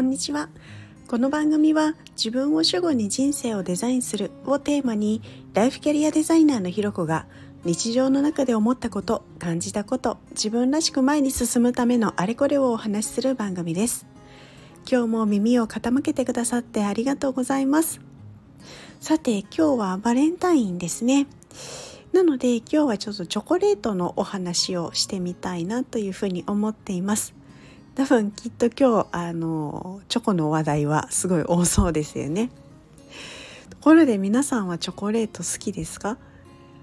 んにちは。この番組は自分を主語に人生をデザインするをテーマに、ライフキャリアデザイナーのひろこが日常の中で思ったこと、感じたこと、自分らしく前に進むためのあれこれをお話しする番組です。今日も耳を傾けてくださってありがとうございます。さて、今日はバレンタインですね。なので今日はちょっとチョコレートのお話をしてみたいなというふうに思っています。多分きっと今日チョコの話題はすごい多そうですよね。ところで皆さんはチョコレート好きですか？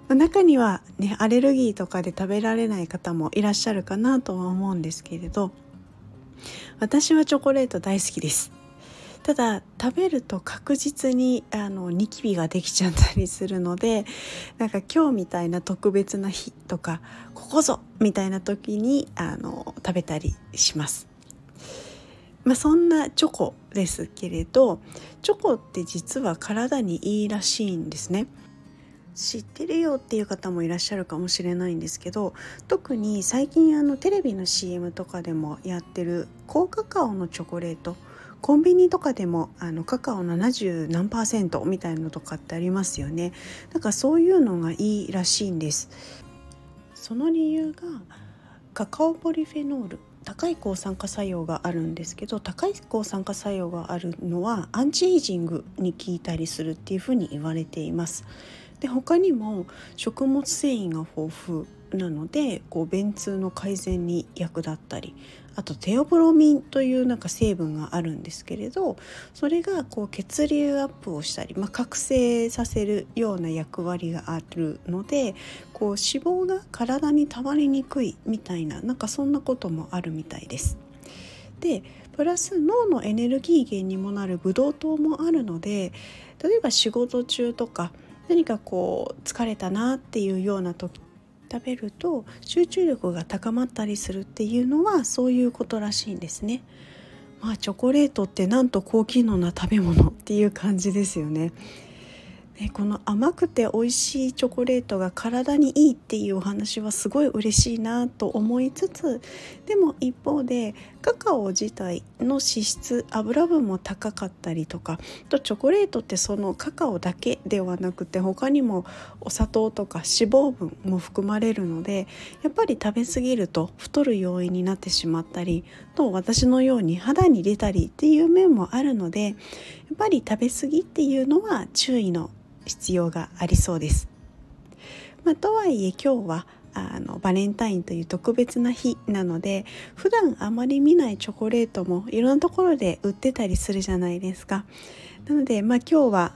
中にはね、アレルギーとかで食べられない方もいらっしゃるかなとは思うんですけれど、私はチョコレート大好きです。ただ食べると確実にニキビができちゃったりするので、なんか今日みたいな特別な日とか、ここぞみたいな時に食べたりします。そんなチョコですけれど、チョコって実は体にいいらしいんですね。知ってるよっていう方もいらっしゃるかもしれないんですけど、特に最近テレビの CM とかでもやってる高カカオのチョコレート、コンビニとかでもカカオ70何%みたいなのとかってありますよね。だからそういうのがいいらしいんです。その理由がカカオポリフェノール、高い抗酸化作用があるんですけど、高い抗酸化作用があるのはアンチエイジングに効いたりするっていうふうに言われています。で、他にも食物繊維が豊富なので、便通の改善に役立ったり、あとテオブロミンというなんか成分があるんですけれど、それが血流アップをしたり、覚醒させるような役割があるので、脂肪が体に溜まりにくいみたいな、なんかそんなこともあるみたいです。でプラス脳のエネルギー源にもなるブドウ糖もあるので、例えば仕事中とか何か疲れたなっていうような時、食べると集中力が高まったりするっていうのはそういうことらしいんですね。チョコレートってなんと高機能な食べ物っていう感じですよね。でこの甘くて美味しいチョコレートが体にいいっていうお話はすごい嬉しいなと思いつつ、でも一方でカカオ自体の脂質、油分も高かったりとか、とチョコレートってそのカカオだけではなくて他にもお砂糖とか脂肪分も含まれるので、やっぱり食べ過ぎると太る要因になってしまったりと、私のように肌に出たりっていう面もあるので、やっぱり食べ過ぎっていうのは注意の必要がありそうです。とはいえ今日はバレンタインという特別な日なので、普段あまり見ないチョコレートもいろんなところで売ってたりするじゃないですか。なので、今日は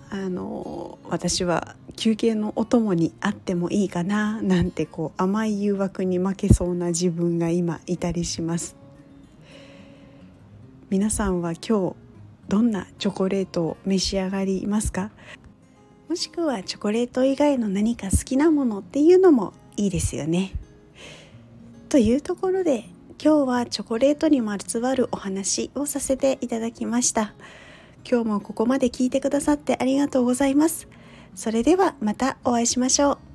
私は休憩のお供にあってもいいかななんて甘い誘惑に負けそうな自分が今いたりします。皆さんは今日どんなチョコレートを召し上がりますか？もしくはチョコレート以外の何か好きなものっていうのもいいですよね。というところで、今日はチョコレートにまつわるお話をさせていただきました。今日もここまで聞いてくださってありがとうございます。それではまたお会いしましょう。